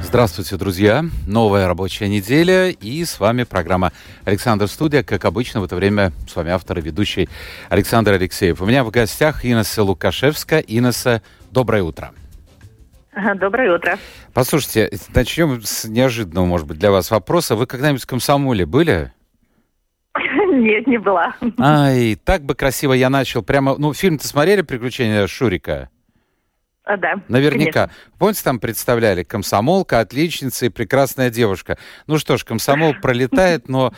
Здравствуйте, друзья! Новая рабочая неделя, и с вами программа «Александр Студия». Как обычно, в это время с вами автор и ведущий Александр Алексеев. У меня в гостях Инесе Лукашевска. Инесе, доброе утро! Доброе утро! Послушайте, начнем с неожиданного, может быть, для вас вопроса. Вы когда-нибудь в комсомоле были? Нет, не была. Ай, так бы красиво я начал. Прямо, ну, фильм-то смотрели «Приключения Шурика»? А, да, наверняка. Конечно. Помните, там представляли комсомолка, отличница и прекрасная девушка. Ну что ж, комсомол пролетает, но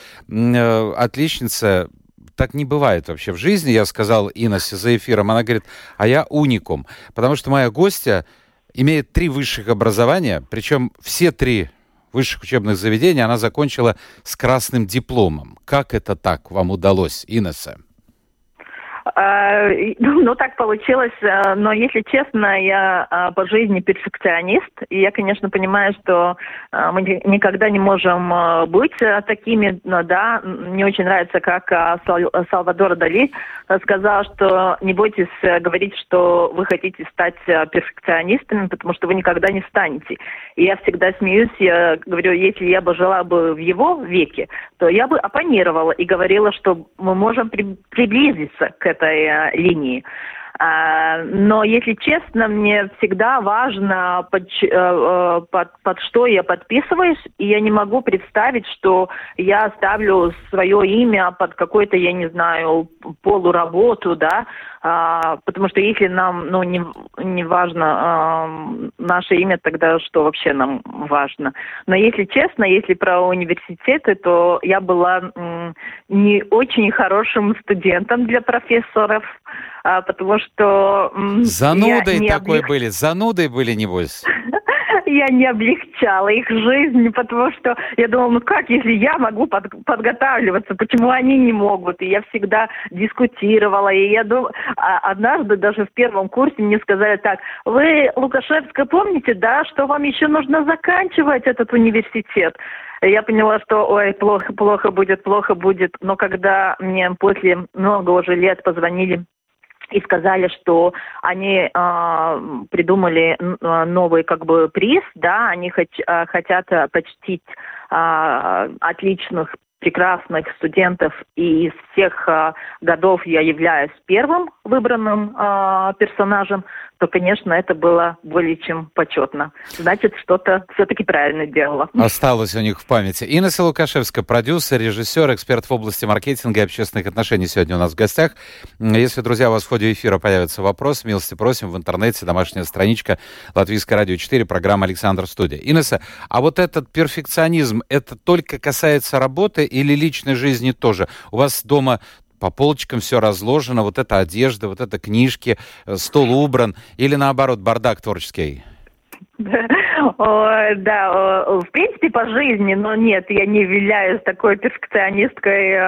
отличница так не бывает вообще в жизни. Я сказал Инесе за эфиром, она говорит, а я уникум, потому что моя гостья имеет 3 высших образования, причем все 3 высших учебных заведения она закончила с красным дипломом. Как это так вам удалось, Инесе? Ну, так получилось, но, если честно, я по жизни перфекционист, и я, конечно, понимаю, что мы никогда не можем быть такими, но, да, мне очень нравится, как Сальвадор Дали сказал, что не бойтесь говорить, что вы хотите стать перфекционистами, потому что вы никогда не станете. И я всегда смеюсь, я говорю, если я бы жила бы в его веке, то я бы оппонировала и говорила, что мы можем приблизиться к этой линии. Но, если честно, мне всегда важно, под что я подписываюсь, и я не могу представить, что я ставлю свое имя под какую-то, я не знаю, полуработу, да, потому что если нам, ну, не важно наше имя, тогда что вообще нам важно? Но, если честно, если про университеты, то я была не очень хорошим студентом для профессоров, потому что... Занудой были, небось. Я не облегчала их жизнь, потому что я думала, ну как, если я могу подготавливаться, почему они не могут? И я всегда дискутировала, и я думала... Однажды даже в первом курсе мне сказали так, вы, Лукашевска, помните, да, что вам еще нужно заканчивать этот университет? Я поняла, что ой, плохо будет, но когда мне после много уже лет позвонили и сказали, что они придумали новый как бы приз, да, они хотят почтить отличных, прекрасных студентов, и из всех годов я являюсь первым выбранным персонажем, то, конечно, это было более чем почетно. Значит, что-то все-таки правильно делала. Осталось у них в памяти. Инесе Лукашевска, продюсер, режиссер, эксперт в области маркетинга и общественных отношений сегодня у нас в гостях. Если, друзья, у вас в ходе эфира появится вопрос, милости просим, в интернете домашняя страничка Латвийское радио 4, программа «Александр Студия». Инесе, а вот этот перфекционизм, это только касается работы или личной жизни тоже? У вас дома... По полочкам все разложено, вот это одежда, вот это книжки, стол убран, или наоборот, бардак творческий? Да, в принципе, по жизни, но нет, я не являюсь такой перфекционисткой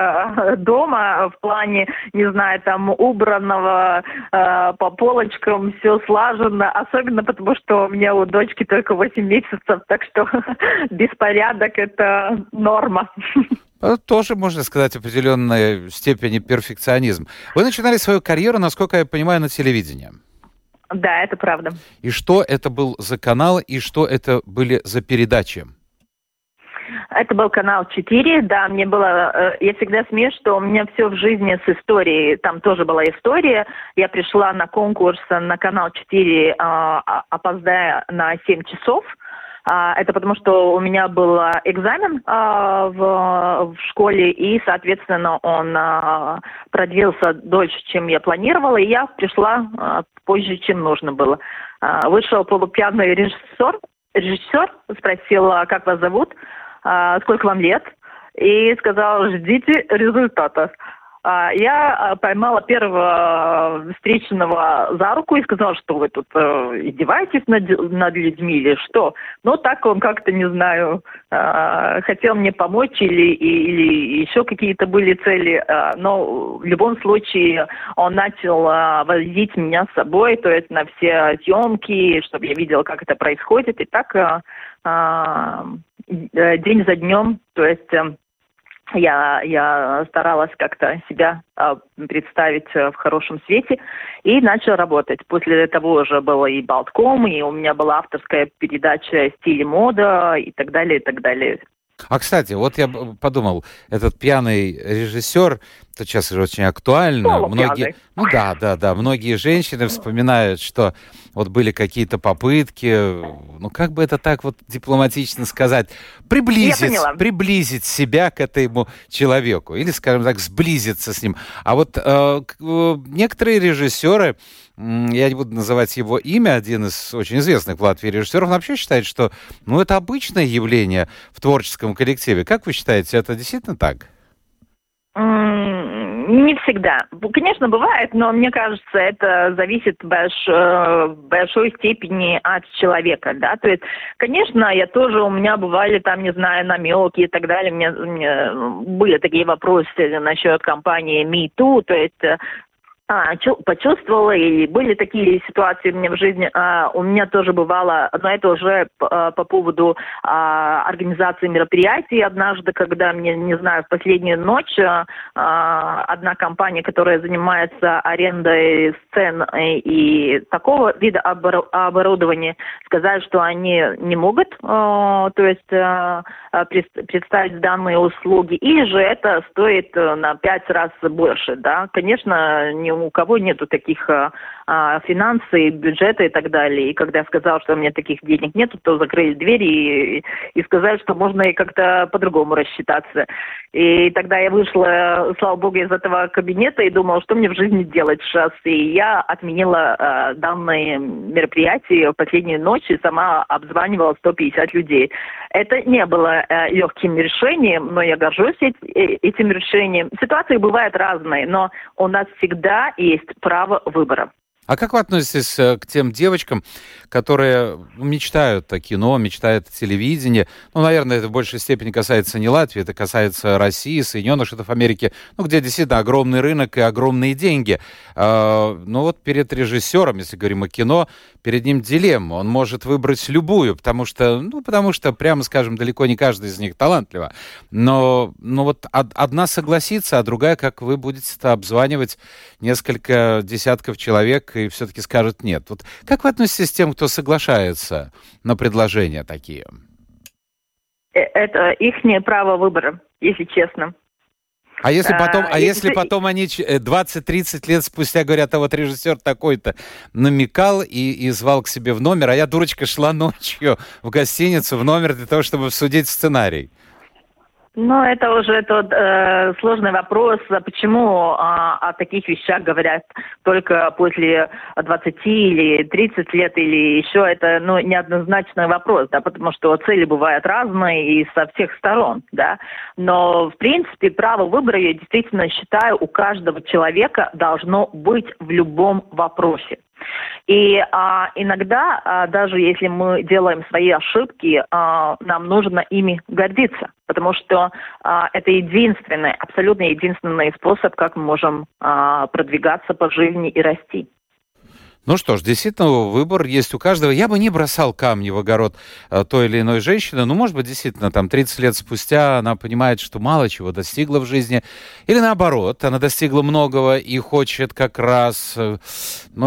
дома в плане, не знаю, там, убранного, по полочкам, все слажено, особенно потому, что у меня у дочки только 8 месяцев, так что беспорядок – это норма. Тоже, можно сказать, определенной степени перфекционизм. Вы начинали свою карьеру, насколько я понимаю, на телевидении. Да, это правда. И что это был за канал, и что это были за передачи? Это был канал «Четыре», да, мне было... Я всегда смеюсь, что у меня все в жизни с историей. Там тоже была история. Я пришла на конкурс на канал «Четыре», опоздая на 7 часов. Это потому, что у меня был экзамен в школе, и, соответственно, он продлился дольше, чем я планировала, и я пришла позже, чем нужно было. Вышел полупьяный режиссер, спросил, как вас зовут, сколько вам лет, и сказал, ждите результата. Я поймала первого встречного за руку и сказала, что вы тут издеваетесь над людьми или что. Но так он как-то, не знаю, хотел мне помочь или еще какие-то были цели. Но в любом случае он начал возить меня с собой, то есть на все съемки, чтобы я видела, как это происходит. И так день за днем, то есть... Я старалась как-то себя представить в хорошем свете и начала работать. После того уже было и Болтком, и у меня была авторская передача «Стиль и мода» и так далее, и так далее. А, кстати, вот я подумал, этот пьяный режиссер, это сейчас же очень актуально. Многие, многие женщины вспоминают, что вот были какие-то попытки, ну как бы это так вот дипломатично сказать, приблизить себя к этому человеку или, скажем так, сблизиться с ним. А вот некоторые режиссеры, я не буду называть его имя, один из очень известных в Латвии режиссеров, он вообще считает, что это обычное явление в творческом коллективе. Как вы считаете, это действительно так? Не всегда. Конечно, бывает, но мне кажется, это зависит в большой степени от человека, да, то есть, конечно, у меня бывали там, не знаю, намеки и так далее, у меня были такие вопросы насчет компании Me Too, то есть... почувствовала, и были такие ситуации у меня в жизни. У меня тоже бывало, но это уже по поводу организации мероприятий. Однажды, когда мне, не знаю, в последнюю ночь одна компания, которая занимается арендой сцен и такого вида оборудования, сказали, что они не могут, то есть представить данные услуги, или же это стоит на 5 раз больше, да. Конечно, не у кого нету таких финансов, бюджета и так далее. И когда я сказала, что у меня таких денег нету, то закрыли двери и сказали, что можно и как-то по-другому рассчитаться. И тогда я вышла, слава богу, из этого кабинета и думала, что мне в жизни делать сейчас. И я отменила данное мероприятие в последнюю ночь и сама обзванивала 150 людей. Это не было легким решением, но я горжусь этим решением. Ситуации бывают разные, но у нас всегда есть право выбора. А как вы относитесь к тем девочкам, которые мечтают о кино, мечтают о телевидении? Ну, наверное, это в большей степени касается не Латвии, это касается России, Соединенных Штатов Америки, где действительно огромный рынок и огромные деньги. Но вот перед режиссером, если говорим о кино, перед ним дилемма. Он может выбрать любую, потому что, прямо скажем, далеко не каждый из них талантлива. Но вот одна согласится, а другая, как вы будете-то обзванивать несколько десятков человек, и все-таки скажет нет. Вот как вы относитесь к тем, кто соглашается на предложения такие? Это ихнее право выбора, если честно. А если потом, они 20-30 лет спустя говорят, а вот режиссер такой-то намекал и звал к себе в номер, а я, дурочка, шла ночью в гостиницу, в номер для того, чтобы обсудить сценарий? Ну, это уже тот сложный вопрос, почему о таких вещах говорят только после 20 или 30 лет или еще. Это неоднозначный вопрос, да, потому что цели бывают разные и со всех сторон, да. Но, в принципе, право выбора, я действительно считаю, у каждого человека должно быть в любом вопросе. И иногда, даже если мы делаем свои ошибки, нам нужно ими гордиться, потому что это единственный, абсолютно единственный способ, как мы можем продвигаться по жизни и расти. Ну что ж, действительно, выбор есть у каждого. Я бы не бросал камни в огород той или иной женщины. Может быть, действительно, там 30 лет спустя она понимает, что мало чего достигла в жизни. Или наоборот, она достигла многого и хочет как раз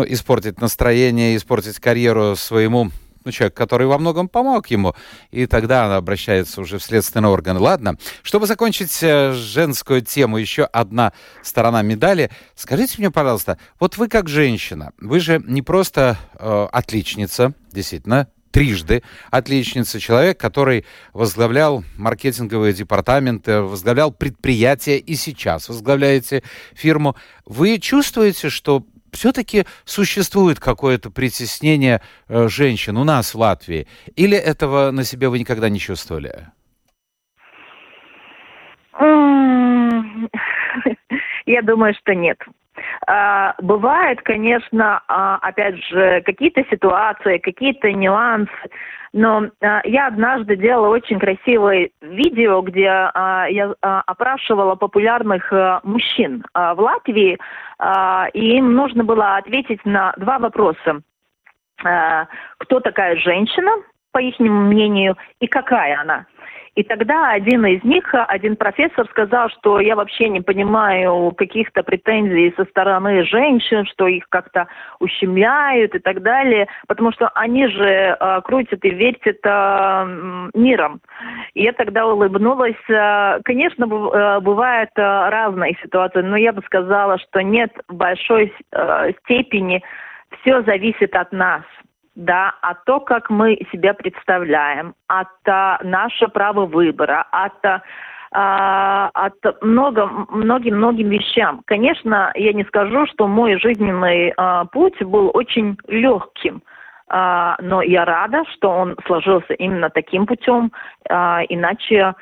испортить настроение, испортить карьеру своему человеку, который во многом помог ему. И тогда она обращается уже в следственный орган. Ладно. Чтобы закончить женскую тему, еще одна сторона медали. Скажите мне, пожалуйста, вот вы как женщина, вы же не просто отличница, действительно, трижды отличница, человек, который возглавлял маркетинговые департаменты, возглавлял предприятия и сейчас возглавляете фирму. Вы чувствуете, что все-таки существует какое-то притеснение женщин у нас в Латвии? Или этого на себе вы никогда не чувствовали? Я думаю, что нет. Бывает, конечно, опять же, какие-то ситуации, какие-то нюансы, но я однажды делала очень красивое видео, где я опрашивала популярных мужчин в Латвии, и им нужно было ответить на два вопроса. Кто такая женщина, по их мнению, и какая она? И тогда один из них, один профессор сказал, что я вообще не понимаю каких-то претензий со стороны женщин, что их как-то ущемляют и так далее, потому что они же крутят и вертят миром. И я тогда улыбнулась. Конечно, бывают разные ситуации, но я бы сказала, что нет большой степени, все зависит от нас. Да, а то, как мы себя представляем, от наше право выбора, от многим вещам. Конечно, я не скажу, что мой жизненный путь был очень легким, но я рада, что он сложился именно таким путем, иначе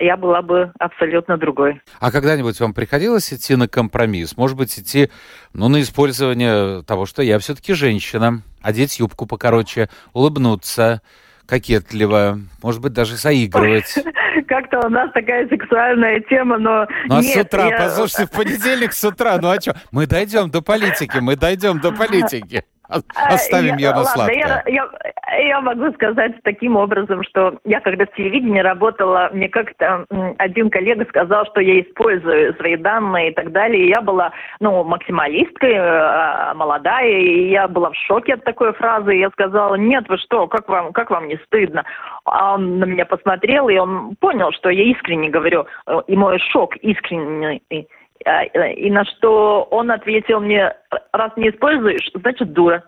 я была бы абсолютно другой. А когда-нибудь вам приходилось идти на компромисс? Может быть, идти на использование того, что я все-таки женщина, одеть юбку покороче, улыбнуться кокетливо, может быть, даже заигрывать? Как-то у нас такая сексуальная тема, но... Ну, а нет, с утра, послушайте, в понедельник с утра, ну а что? Мы дойдем до политики, Оставим ее на сладкое. Я могу сказать таким образом, что я когда в телевидении работала, мне как-то один коллега сказал, что я использую свои данные и так далее. И я была, максималисткой, молодая, и я была в шоке от такой фразы. И я сказала: нет, вы что, как вам не стыдно? А он на меня посмотрел, и он понял, что я искренне говорю, и мой шок искренний. И на что он ответил мне: раз не используешь, значит дура.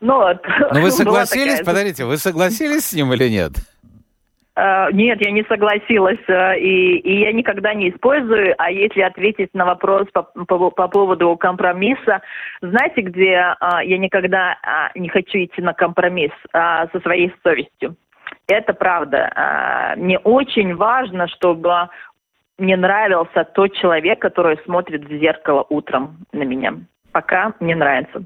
Но вы согласились? Подождите, вы согласились с ним или нет? Нет, я не согласилась, и я никогда не использую. А если ответить на вопрос по поводу компромисса, знаете, где я никогда не хочу идти на компромисс со своей совестью? Это правда. Мне очень важно, чтобы... Мне нравился тот человек, который смотрит в зеркало утром на меня. Пока мне нравится.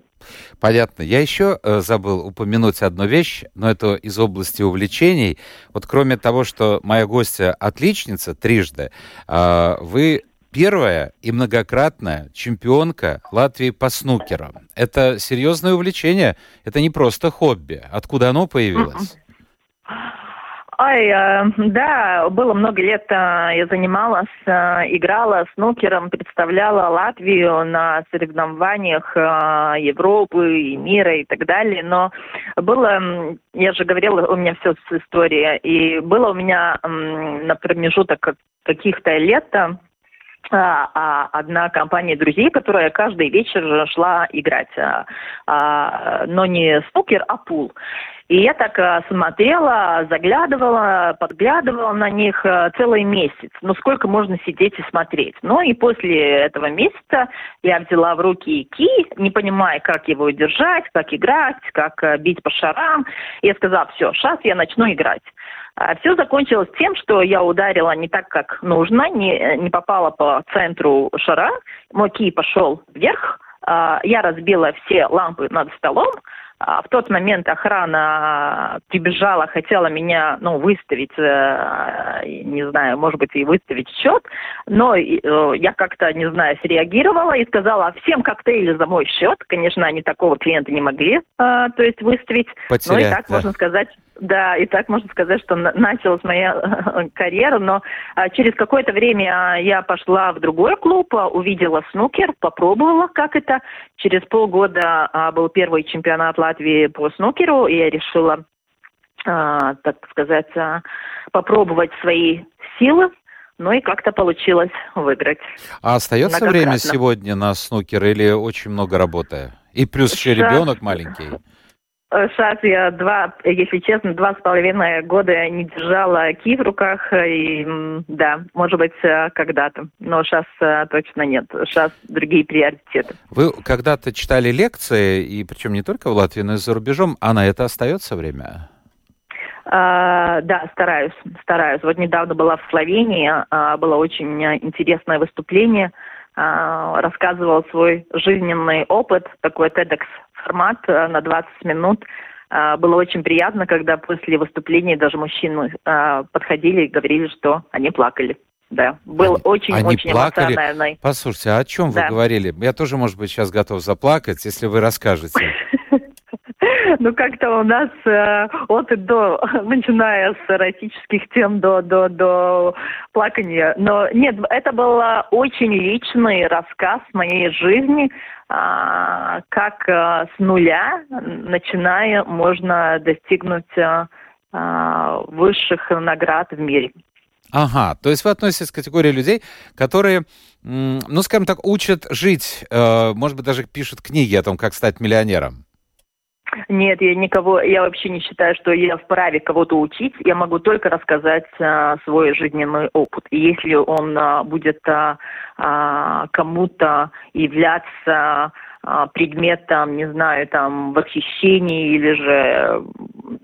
Понятно. Я еще забыл упомянуть одну вещь, но это из области увлечений. Вот кроме того, что моя гостья отличница трижды, вы первая и многократная чемпионка Латвии по снукеру. Это серьезное увлечение, это не просто хобби. Откуда оно появилось? Да, было много лет, я занималась, играла снукером, представляла Латвию на соревнованиях Европы и мира и так далее, но было, я же говорила, у меня все с историей, и было у меня на промежуток каких-то лет одна компания друзей, которая каждый вечер шла играть, но не снукер, а пул. И я так смотрела, заглядывала, подглядывала на них целый месяц. Ну, сколько можно сидеть и смотреть? Ну, и после этого месяца я взяла в руки ки, не понимая, как его держать, как играть, как бить по шарам. Я сказала: все, сейчас я начну играть. Все закончилось тем, что я ударила не так, как нужно, не попала по центру шара. Мой ки пошел вверх, я разбила все лампы над столом. В тот момент охрана прибежала, хотела меня, выставить, не знаю, может быть, и выставить счет, но я как-то, не знаю, среагировала и сказала: всем коктейли за мой счет. Конечно, они такого клиента не могли, то есть выставить. Потерять, но и так, да, можно сказать... Да, и так можно сказать, что началась моя карьера, но через какое-то время я пошла в другой клуб, увидела снукер, попробовала, как это. Через полгода был первый чемпионат Латвии по снукеру, и я решила, так сказать, попробовать свои силы. Ну и как-то получилось выиграть. А остается время сегодня на снукер или очень много работы? И плюс еще ребенок маленький. Сейчас я два с половиной года не держала ки в руках, и да, может быть, когда-то, но сейчас точно нет, сейчас другие приоритеты. Вы когда-то читали лекции, и причем не только в Латвии, но и за рубежом, а на это остается время? Да, стараюсь. Вот недавно была в Словении, было очень интересное выступление рассказывал свой жизненный опыт, такой TEDx-формат на 20 минут. Было очень приятно, когда после выступлений даже мужчины подходили и говорили, что они плакали. Да, был очень-очень эмоциональный. Послушайте, а о чем вы говорили? Я тоже, может быть, сейчас готов заплакать, если вы расскажете. Ну, как-то у нас от и до, начиная с эротических тем до плакания. Но нет, это был очень личный рассказ моей жизни, как с нуля, начиная, можно достигнуть высших наград в мире. Ага, то есть вы относитесь к категории людей, которые, ну, скажем так, учат жить, может быть, даже пишут книги о том, как стать миллионером. Нет, я вообще не считаю, что я вправе кого-то учить. Я могу только рассказать свой жизненный опыт. И если он будет кому-то являться предметом, не знаю, там, восхищения или же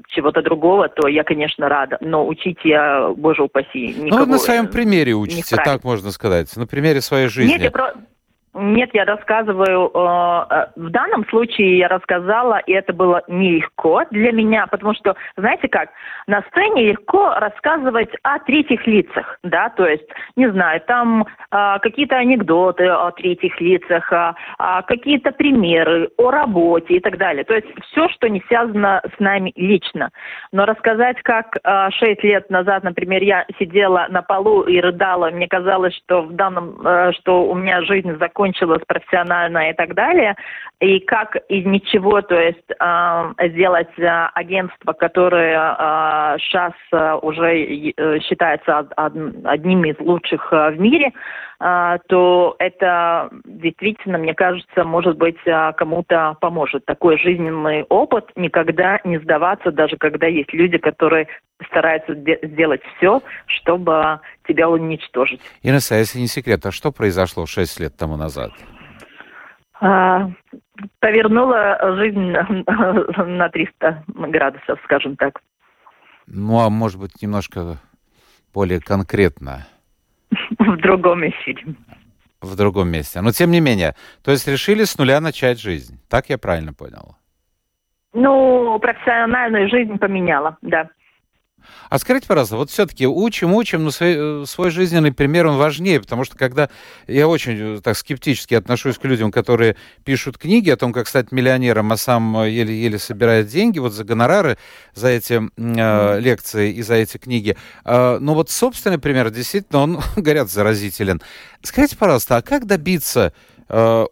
чего-то другого, то я, конечно, рада. Но учить я, боже упаси, никого. Ну, вы на своем примере учите, так можно сказать, на примере своей жизни. Нет, я рассказываю, в данном случае я рассказала, и это было нелегко для меня, потому что, знаете как, на сцене легко рассказывать о третьих лицах, да, то есть, не знаю, там какие-то анекдоты о третьих лицах, какие-то примеры о работе и так далее, то есть все, что не связано с нами лично. Но рассказать, как 6 лет назад, например, я сидела на полу и рыдала, мне казалось, что что у меня жизнь закончилась, профессионально и так далее, и как из ничего, то есть сделать агентство, которое сейчас уже считается одним из лучших в мире, то это действительно, мне кажется, может быть, кому-то поможет. Такой жизненный опыт, никогда не сдаваться, даже когда есть люди, которые стараются сделать все, чтобы тебя уничтожить. Инесе, если не секрет, а что произошло 6 лет тому назад? Повернула жизнь на 300 градусов, скажем так. Ну, а может быть, немножко более конкретно? В другом эфире. В другом месте. Но тем не менее, то есть решили с нуля начать жизнь. Так я правильно понял? Ну, профессиональную жизнь поменяла, да. А скажите, пожалуйста, вот все-таки учим, но свой жизненный пример, он важнее, потому что когда я очень так скептически отношусь к людям, которые пишут книги о том, как стать миллионером, а сам еле-еле собирает деньги вот за гонорары, за эти лекции и за эти книги. Но вот собственный пример, действительно, он, говорят, заразителен. Скажите, пожалуйста, а как добиться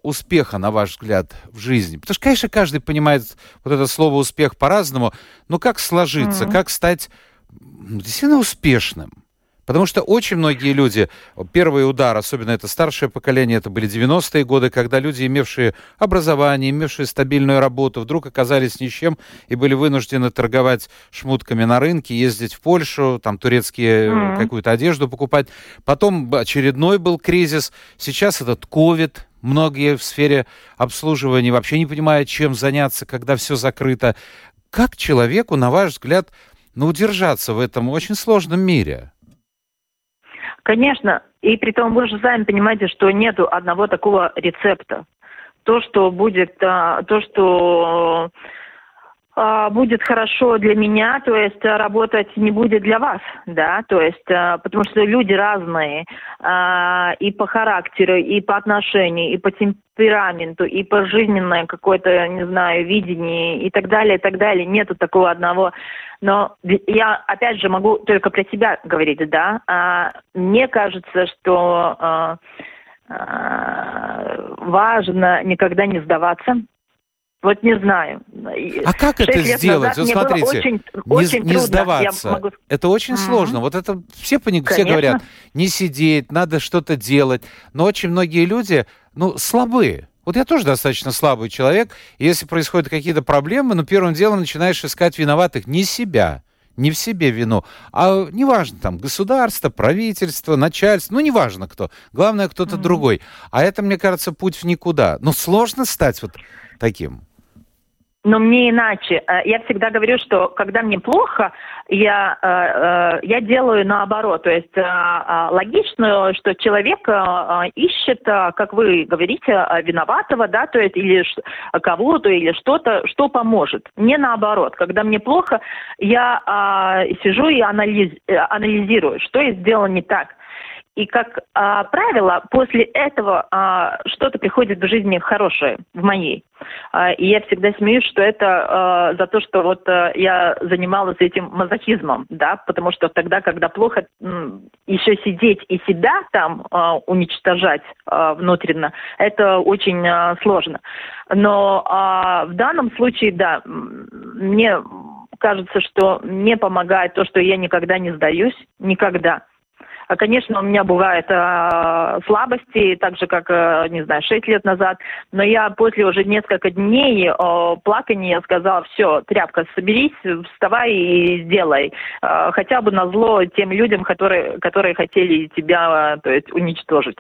успеха, на ваш взгляд, в жизни? Потому что, конечно, каждый понимает вот это слово «успех» по-разному, но как сложиться, как стать действительно успешным? Потому что очень многие люди, первый удар, особенно это старшее поколение, это были 90-е годы, когда люди, имевшие образование, имевшие стабильную работу, вдруг оказались ни с чем и были вынуждены торговать шмотками на рынке, ездить в Польшу, там турецкие какую-то одежду покупать. Потом очередной был кризис, сейчас этот ковид. Многие в сфере обслуживания вообще не понимают, чем заняться, когда все закрыто. Как человеку, на ваш взгляд, удержаться в этом очень сложном мире? Конечно. И при том вы же сами понимаете, что нету одного такого рецепта. То, что будет хорошо для меня, то есть работать не будет для вас, да, то есть потому что люди разные и по характеру, и по отношению, и по темпераменту, и по жизненное какое-то, не знаю, видение и так далее, и так далее. Нету такого одного. Но я, опять же, могу только про себя говорить, да. Мне кажется, что важно никогда не сдаваться. Вот не знаю. А как это сделать? Вот смотрите, не сдаваться. Это очень сложно. Вот это все говорят, не сидеть, надо что-то делать. Но очень многие люди, слабые. Вот я тоже достаточно слабый человек. И если происходят какие-то проблемы, первым делом начинаешь искать виноватых не себя. Не в себе вину, а неважно, там, государство, правительство, начальство, неважно кто. Главное, кто-то другой. А это, мне кажется, путь в никуда. Сложно стать вот таким. Но мне иначе. Я всегда говорю, что когда мне плохо, я делаю наоборот. То есть логично, что человек ищет, как вы говорите, виноватого, да, то есть или кого-то, или что-то, что поможет. Не наоборот. Когда мне плохо, я сижу и анализирую, что я сделала не так. И, как правило, после этого что-то приходит в жизни хорошее, в моей. И я всегда смеюсь, что это за то, что вот я занималась этим мазохизмом, да, потому что тогда, когда плохо, еще сидеть и себя там уничтожать внутренно, это очень сложно. Но в данном случае, да, мне кажется, что мне помогает то, что я никогда не сдаюсь, никогда. Конечно, у меня бывают слабости, так же, как, не знаю, 6 лет назад, но я после уже несколько дней плакания сказала: все, тряпка, соберись, вставай и сделай. Хотя бы назло тем людям, которые хотели тебя, то есть, уничтожить.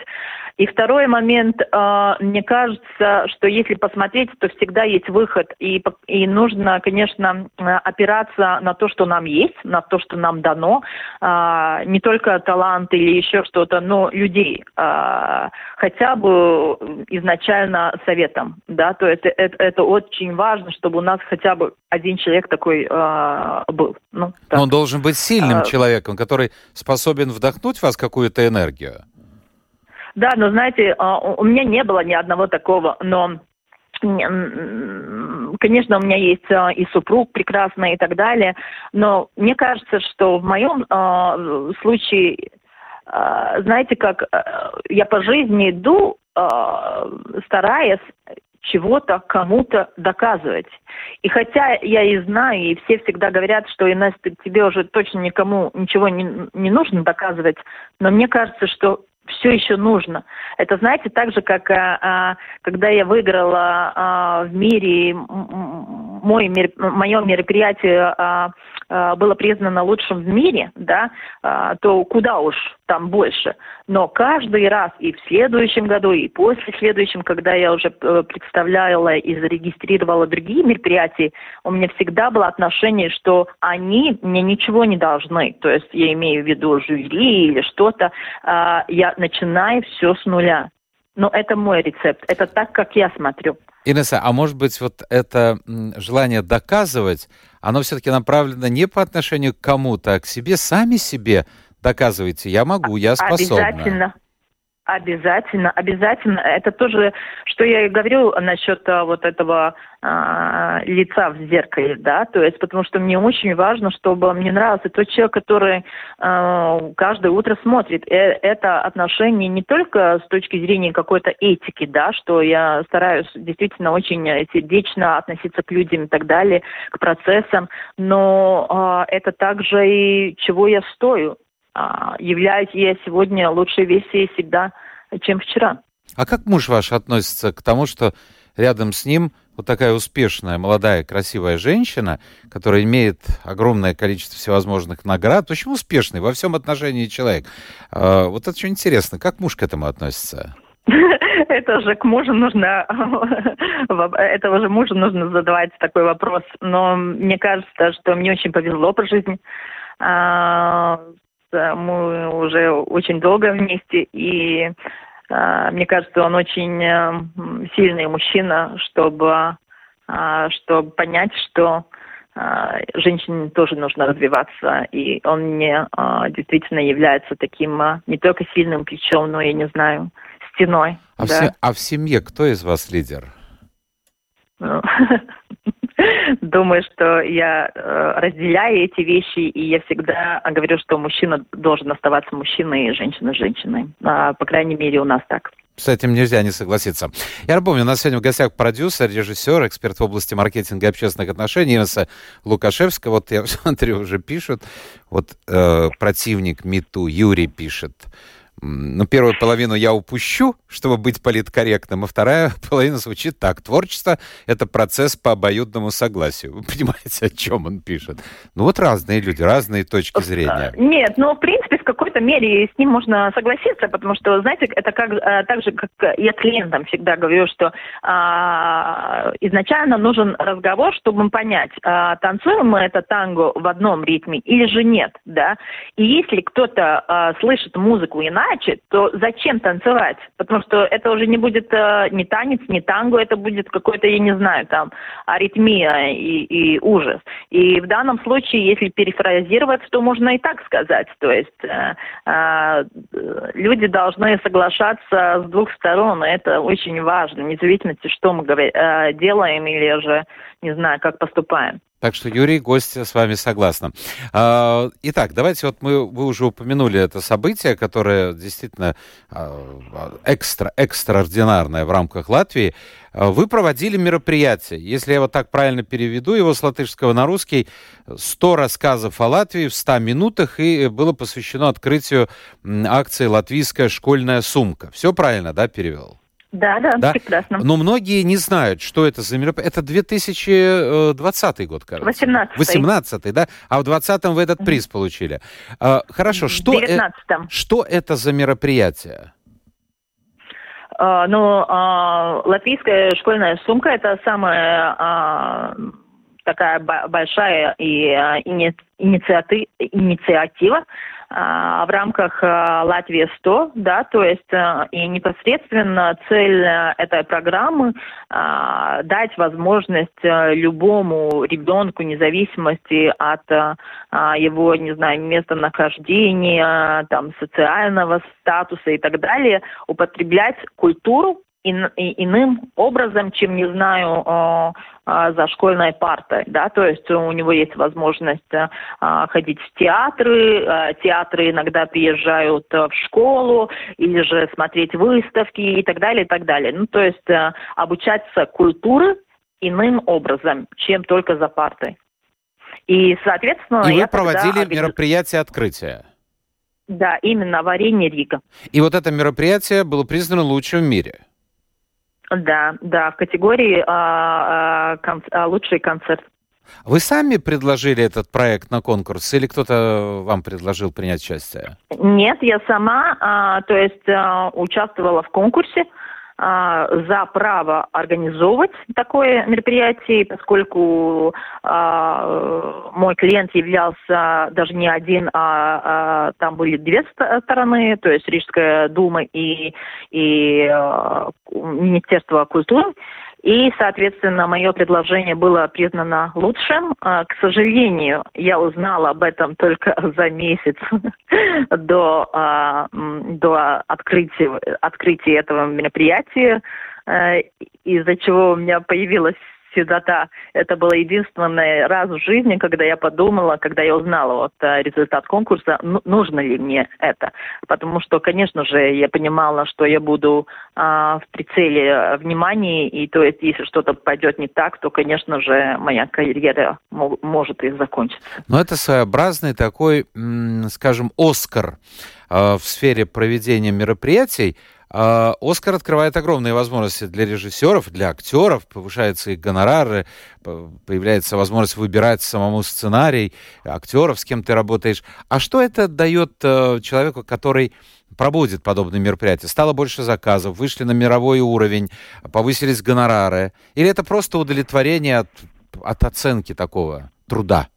И второй момент, мне кажется, что если посмотреть, то всегда есть выход, и нужно, конечно, опираться на то, что нам есть, на то, что нам дано, не только талант или еще что-то, но людей, хотя бы изначально советом, да, то есть это очень важно, чтобы у нас хотя бы один человек такой был. Ну, так. Он должен быть сильным человеком, который способен вдохнуть в вас какую-то энергию. Да, но, знаете, у меня не было ни одного такого, но, конечно, у меня есть и супруг прекрасный и так далее, но мне кажется, что в моем случае, знаете, как я по жизни иду, стараясь чего-то кому-то доказывать. И хотя я и знаю, и все всегда говорят, что, Инесса, тебе уже точно никому ничего не нужно доказывать, но мне кажется, что все еще нужно. Это, знаете, так же, как когда я выиграла в мире, мое мероприятие было признано лучшим в мире, да, то куда уж там больше. Но каждый раз, и в следующем году, и после следующем, когда я уже представляла и зарегистрировала другие мероприятия, у меня всегда было отношение, что они мне ничего не должны. То есть я имею в виду жюри или что-то. Я начинаю все с нуля. Но это мой рецепт. Это так, как я смотрю. Инесса, а может быть, вот это желание доказывать, оно все-таки направлено не по отношению к кому-то, а к себе, сами себе доказывайте, я могу, я способна. Обязательно. Обязательно, обязательно. Это тоже, что я и говорю насчет вот этого лица в зеркале, да, то есть потому что мне очень важно, чтобы мне нравился тот человек, который каждое утро смотрит. Это отношение не только с точки зрения какой-то этики, да, что я стараюсь действительно очень сердечно относиться к людям и так далее, к процессам, но это также и чего я стою. Являюсь я сегодня лучшей версией всегда, чем вчера. А как муж ваш относится к тому, что рядом с ним вот такая успешная, молодая, красивая женщина, которая имеет огромное количество всевозможных наград, очень успешный во всем отношении человек? Вот это очень интересно. Как муж к этому относится? Это же к мужу нужно, этого же мужу нужно задавать такой вопрос. Но мне кажется, что мне очень повезло по жизни. Мы уже очень долго вместе, и мне кажется, он очень сильный мужчина, чтобы понять, что женщине тоже нужно развиваться, и он мне действительно является таким не только сильным плечом, но и, не знаю, стеной. А, да? А в семье кто из вас лидер? Думаю, что я разделяю эти вещи, и я всегда говорю, что мужчина должен оставаться мужчиной, и женщина женщиной. По крайней мере, у нас так. С этим нельзя не согласиться. Я напомню, у нас сегодня в гостях продюсер, режиссер, эксперт в области маркетинга и общественных отношений Инесе Лукашевска. Вот я смотрю, уже пишут. Вот противник Me Too Юрий пишет. Ну, первую половину я упущу, чтобы быть политкорректным, а вторая половина звучит так. Творчество — это процесс по обоюдному согласию. Вы понимаете, о чем он пишет? Ну, вот разные люди, разные точки зрения. Нет, но, в принципе, в какой-то мере с ним можно согласиться, потому что, знаете, это как, так же, как я клиентам всегда говорю, что изначально нужен разговор, чтобы понять, танцуем мы это танго в одном ритме или же нет, да? И если кто-то слышит музыку иначе, то зачем танцевать? Потому что это уже не будет ни танец, ни танго, это будет какой-то, я не знаю, там, аритмия и ужас. И в данном случае, если перефразировать, то можно и так сказать. То есть люди должны соглашаться с двух сторон, и это очень важно, независимо, что мы делаем или же, не знаю, как поступаем. Так что, Юрий, гость, с вами согласна. Итак, давайте вот вы уже упомянули это событие, которое действительно экстраординарное в рамках Латвии. Вы проводили мероприятие. Если я вот так правильно переведу его с латышского на русский, 100 рассказов о Латвии в 100 минутах, и было посвящено открытию акции «Латвийская школьная сумка». Все правильно, да, перевел? Да, прекрасно. Но многие не знают, что это за мероприятие. Это 2020 год, кажется. 18-й, да? А в 20-м вы этот приз получили. Хорошо, что, что это за мероприятие? Латвийская школьная сумка – это самая такая большая инициатива, в рамках Латвии 100, да, то есть и непосредственно цель этой программы дать возможность любому ребенку, независимости от его, не знаю, местонахождения, там, социального статуса и так далее, употреблять культуру иным образом, чем, не знаю, за школьной партой, да, то есть у него есть возможность ходить в театры, театры иногда приезжают в школу, или же смотреть выставки и так далее. Ну, то есть обучаться культуре иным образом, чем только за партой. И, соответственно... И вы проводили мероприятие открытия? Да, именно в арене Рига. И вот это мероприятие было признано лучшим в мире? Да, в категории лучший концерт. Вы сами предложили этот проект на конкурс или кто-то вам предложил принять участие? Нет, я сама, участвовала в конкурсе за право организовывать такое мероприятие, поскольку мой клиент являлся даже не один, а там были две стороны, то есть Рижская дума и Министерство культуры. И, соответственно, мое предложение было признано лучшим. К сожалению, я узнала об этом только за месяц до открытия этого мероприятия, из-за чего у меня появилась седота. Это было единственный раз в жизни, когда я подумала, когда я узнала результат конкурса, нужно ли мне это. Потому что, конечно же, я понимала, что я буду в прицеле внимания, и то есть, если что-то пойдет не так, то, конечно же, моя карьера может и закончиться. Но это своеобразный такой, скажем, Оскар в сфере проведения мероприятий. Оскар открывает огромные возможности для режиссеров, для актеров, повышаются их гонорары, появляется возможность выбирать самому сценарий, актеров, с кем ты работаешь. А что это дает человеку, который проводит подобные мероприятия? Стало больше заказов, вышли на мировой уровень, повысились гонорары? Или это просто удовлетворение от оценки такого труда?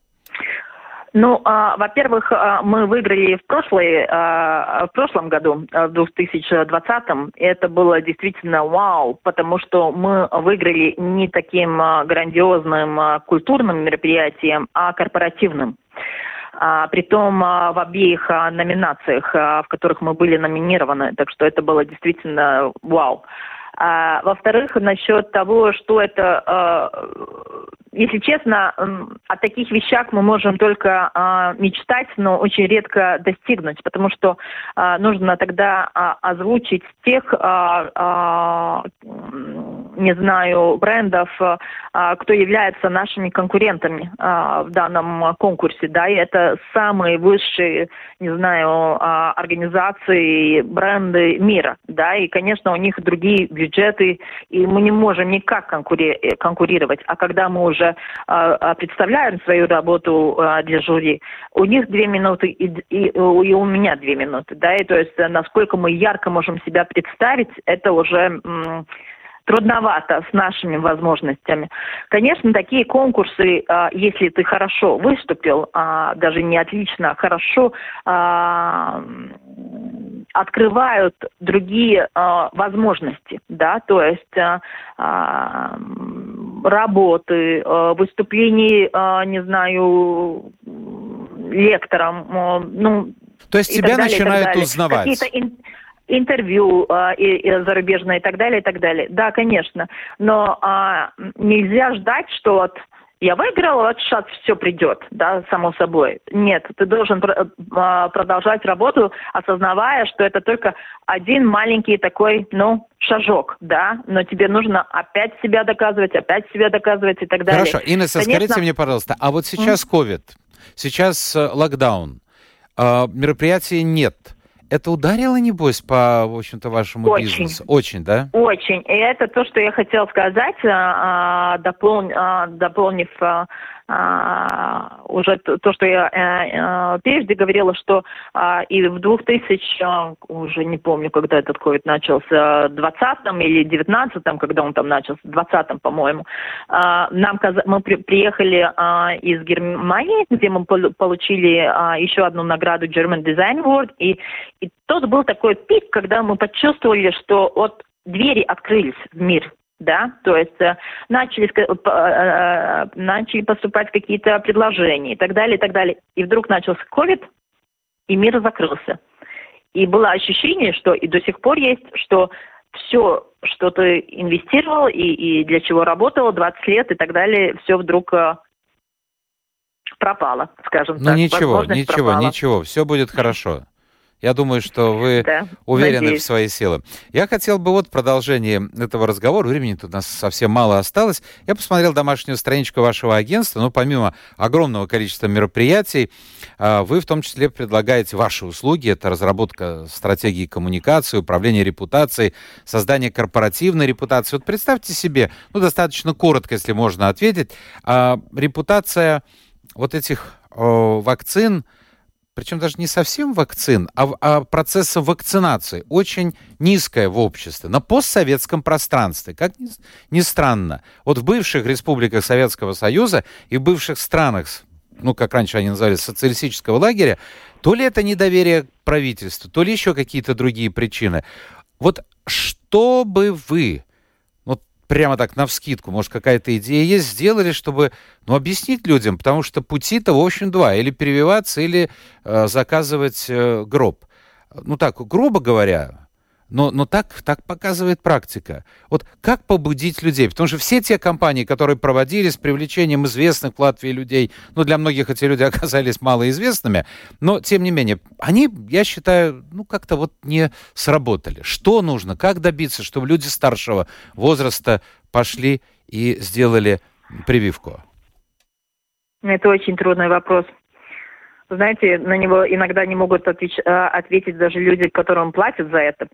Во-первых, мы выиграли в прошлом году, в 2020-м. Это было действительно вау, потому что мы выиграли не таким грандиозным культурным мероприятием, а корпоративным. Притом в обеих номинациях, в которых мы были номинированы. Так что это было действительно вау. Во-вторых, насчет того, что это... Если честно, о таких вещах мы можем только мечтать, но очень редко достигнуть, потому что нужно тогда озвучить тех не знаю, брендов, кто является нашими конкурентами в данном конкурсе, да, и это самые высшие, не знаю, организации, бренды мира, да, и, конечно, у них другие бюджеты, и мы не можем никак конкурировать, а когда мы уже представляем свою работу для жюри, у них 2 минуты и у меня 2 минуты, да, и то есть насколько мы ярко можем себя представить, это уже трудновато с нашими возможностями. Конечно, такие конкурсы, если ты хорошо выступил, даже не отлично, а хорошо, открывают другие возможности, да, то есть работы, выступлений, не знаю, лектором, ну, то есть тебя начинают узнавать. Интервью и зарубежное и так далее. Да, конечно. Но нельзя ждать, что вот я выиграл, вот сейчас все придет, да, само собой. Нет, ты должен продолжать работу, осознавая, что это только один маленький такой, ну, шажок, да, но тебе нужно опять себя доказывать и так далее. Хорошо, Инесса, конечно, скажите мне, пожалуйста, а вот сейчас COVID, сейчас локдаун, мероприятий нет. Это ударило, небось, по, в общем-то, вашему бизнесу? Очень, да? Очень. И это то, что я хотела сказать, дополнив уже то, что я прежде говорила, что и в 2000, уже не помню, когда этот COVID начался, 20-м или 19-м, когда он там начался, 20-м, по-моему, мы приехали из Германии, где мы получили еще одну награду German Design Award, и тот был такой пик, когда мы почувствовали, что вот двери открылись в мир. Да, то есть начали поступать какие-то предложения и так далее, и так далее. И вдруг начался COVID, и мир закрылся. И было ощущение, что и до сих пор есть, что все, что ты инвестировал и для чего работал 20 лет и так далее, все вдруг пропало, скажем так. Ну ничего, все будет хорошо. Я думаю, что вы уверены, надеюсь, в свои силы. Я хотел бы вот продолжение этого разговора. Времени-то у нас совсем мало осталось. Я посмотрел домашнюю страничку вашего агентства. Но помимо огромного количества мероприятий, вы в том числе предлагаете ваши услуги. Это разработка стратегии коммуникации, управление репутацией, создание корпоративной репутации. Вот представьте себе, ну достаточно коротко, если можно ответить, репутация вот этих вакцин, причем даже не совсем вакцин, а процесса вакцинации, очень низкая в обществе, на постсоветском пространстве, как ни странно. Вот в бывших республиках Советского Союза и в бывших странах, ну, как раньше они назывались, социалистического лагеря, то ли это недоверие к правительству, то ли еще какие-то другие причины. Вот что бы вы, вот прямо так навскидку, может, какая-то идея есть, сделали, чтобы... Ну, объяснить людям, потому что пути-то, в общем, два. Или перевиваться, или заказывать гроб. Ну, так, грубо говоря, но так показывает практика. Вот как побудить людей? Потому что все те компании, которые проводили с привлечением известных в Латвии людей, ну, для многих эти люди оказались малоизвестными, но, тем не менее, они, я считаю, ну, как-то вот не сработали. Что нужно? Как добиться, чтобы люди старшего возраста пошли и сделали прививку? Это очень трудный вопрос. Знаете, на него иногда не могут ответить даже люди, которым платят за это.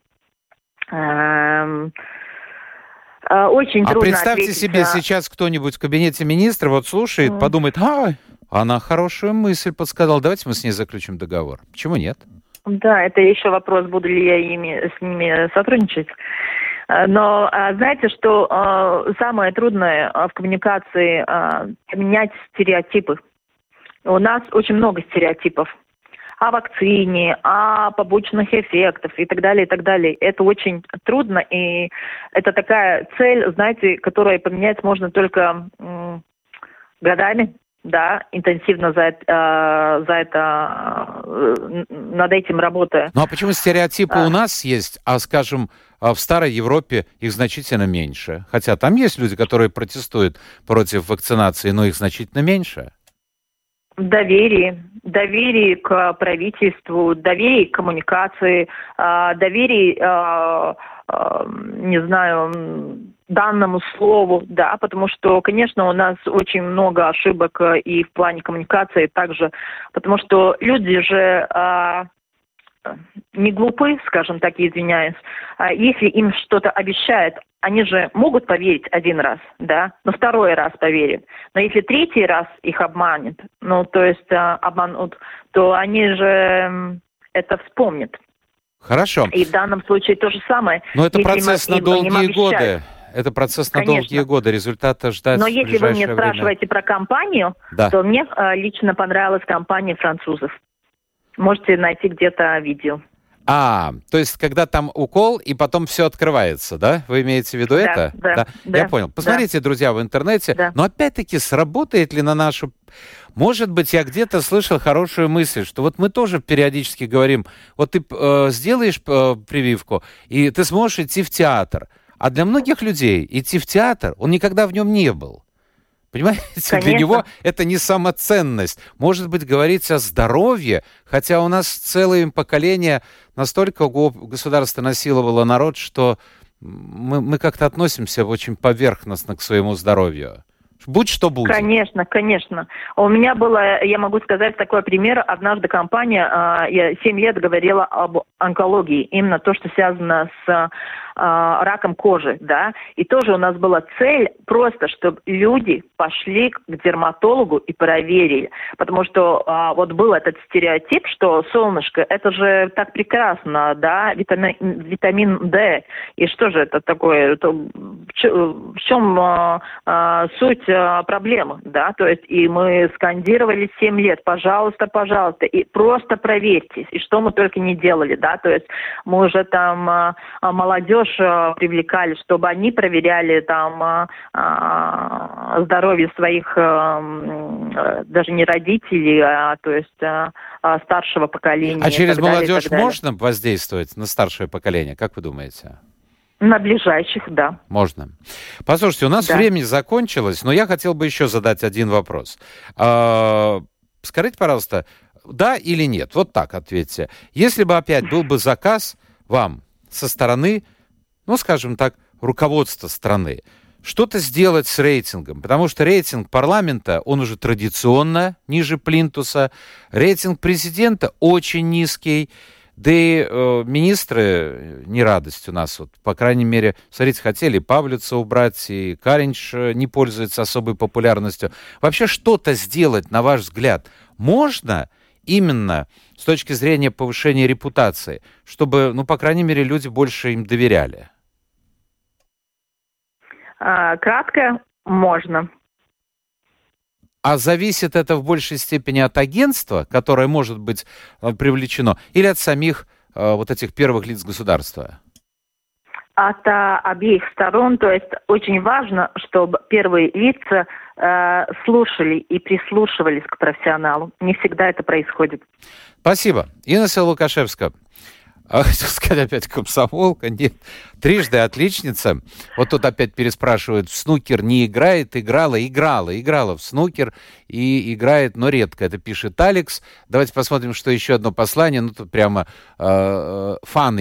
Очень трудно представьте ответить. Себе, сейчас кто-нибудь в кабинете министра вот слушает, подумает, она хорошую мысль подсказала, давайте мы с ней заключим договор. Почему нет? Да, это еще вопрос, буду ли я с ними сотрудничать. Но знаете, что самое трудное в коммуникации – менять стереотипы. У нас очень много стереотипов о вакцине, о побочных эффектах и так далее, и так далее. Это очень трудно, и это такая цель, знаете, которую поменять можно только годами. Да, интенсивно над этим работая. Ну а почему стереотипы у нас есть, а, скажем, в старой Европе их значительно меньше? Хотя там есть люди, которые протестуют против вакцинации, но их значительно меньше. Доверие к правительству, доверие к коммуникации, доверие, не знаю... данному слову, да, потому что, конечно, у нас очень много ошибок и в плане коммуникации также, потому что люди же не глупы, скажем так, извиняюсь, если им что-то обещают, они же могут поверить один раз, да, но второй раз поверят, но если третий раз их обманет, ну, то есть обманут, то они же это вспомнят. Хорошо. И в данном случае то же самое. Но это процесс на долгие годы. Это процесс на долгие годы, результата ждать в ближайшее время. Но если вы мне спрашиваете про компанию, да, то мне лично понравилась компания французов. Можете найти где-то видео. То есть когда там укол, и потом все открывается, да? Вы имеете в виду это? Да. Я понял. Посмотрите, друзья, в интернете. Да. Но опять-таки, сработает ли на нашу... Может быть, я где-то слышал хорошую мысль, что вот мы тоже периодически говорим, вот ты сделаешь прививку, и ты сможешь идти в театр. А для многих людей идти в театр, он никогда в нем не был. Понимаете? Конечно. Для него это не самоценность. Может быть, говорить о здоровье, хотя у нас целое поколение настолько государство насиловало народ, что мы как-то относимся очень поверхностно к своему здоровью. Будь что будет. Конечно, конечно. У меня было, я могу сказать, такой пример. Однажды компания, я 7 лет говорила об онкологии, именно то, что связано с раком кожи, да. И тоже у нас была цель просто, чтобы люди пошли к дерматологу и проверили. Потому что вот был этот стереотип, что солнышко, это же так прекрасно, да, витамин D. И что же это такое? Это, в чем суть проблемы, да, то есть и мы скандировали 7 лет, пожалуйста, пожалуйста, и просто проверьтесь, и что мы только не делали, да, то есть мы уже там молодежь привлекали, чтобы они проверяли там здоровье своих, даже не родителей, а то есть старшего поколения. А через молодежь можно воздействовать на старшее поколение, как вы думаете? На ближайших, да. Можно. Послушайте, у нас время закончилось, но я хотел бы еще задать один вопрос. Скажите, пожалуйста, да или нет? Вот так ответьте. Если бы опять был бы заказ вам со стороны, ну, скажем так, руководства страны, что-то сделать с рейтингом, потому что рейтинг парламента, он уже традиционно ниже плинтуса, рейтинг президента очень низкий, да и министры не радость у нас, вот, по крайней мере, смотрите, хотели Павлица убрать, и Каринч не пользуется особой популярностью. Вообще что-то сделать, на ваш взгляд, можно именно с точки зрения повышения репутации, чтобы, ну, по крайней мере, люди больше им доверяли? Кратко, можно. А зависит это в большей степени от агентства, которое может быть привлечено, или от самих вот этих первых лиц государства? От обеих сторон. То есть очень важно, чтобы первые лица слушали и прислушивались к профессионалу. Не всегда это происходит. Спасибо. Инесе Лукашевска. Хотел сказать опять комсомолка, нет. Трижды отличница. Вот тут опять переспрашивают, в снукер не играет, играла в снукер и играет, но редко. Это пишет Алекс. Давайте посмотрим, что еще одно послание. Ну, тут прямо фаны.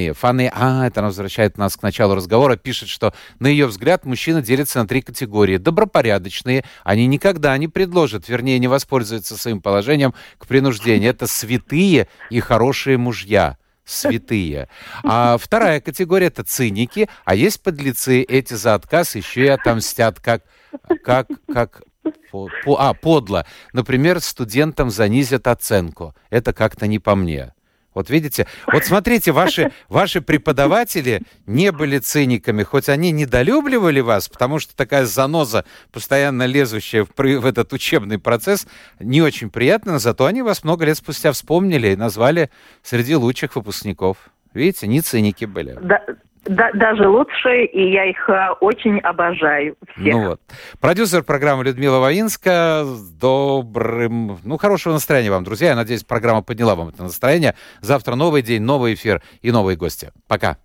Это она возвращает нас к началу разговора. Пишет, что на ее взгляд мужчина делится на 3 категории. Добропорядочные. Они никогда не предложат, вернее, не воспользуются своим положением к принуждению. Это святые и хорошие мужья. Святые. А вторая категория — это циники, а есть подлецы, эти за отказ еще и отомстят, подло. Например, студентам занизят оценку. Это как-то не по мне. Вот видите? Вот смотрите, ваши преподаватели не были циниками, хоть они недолюбливали вас, потому что такая заноза, постоянно лезущая в этот учебный процесс, не очень приятно, но зато они вас много лет спустя вспомнили и назвали среди лучших выпускников. Видите, не циники были. Да, даже лучшие, и я их очень обожаю всех. Ну вот. Продюсер программы Людмила Воинска. Хорошего настроения вам, друзья. Я надеюсь, программа подняла вам это настроение. Завтра новый день, новый эфир и новые гости. Пока.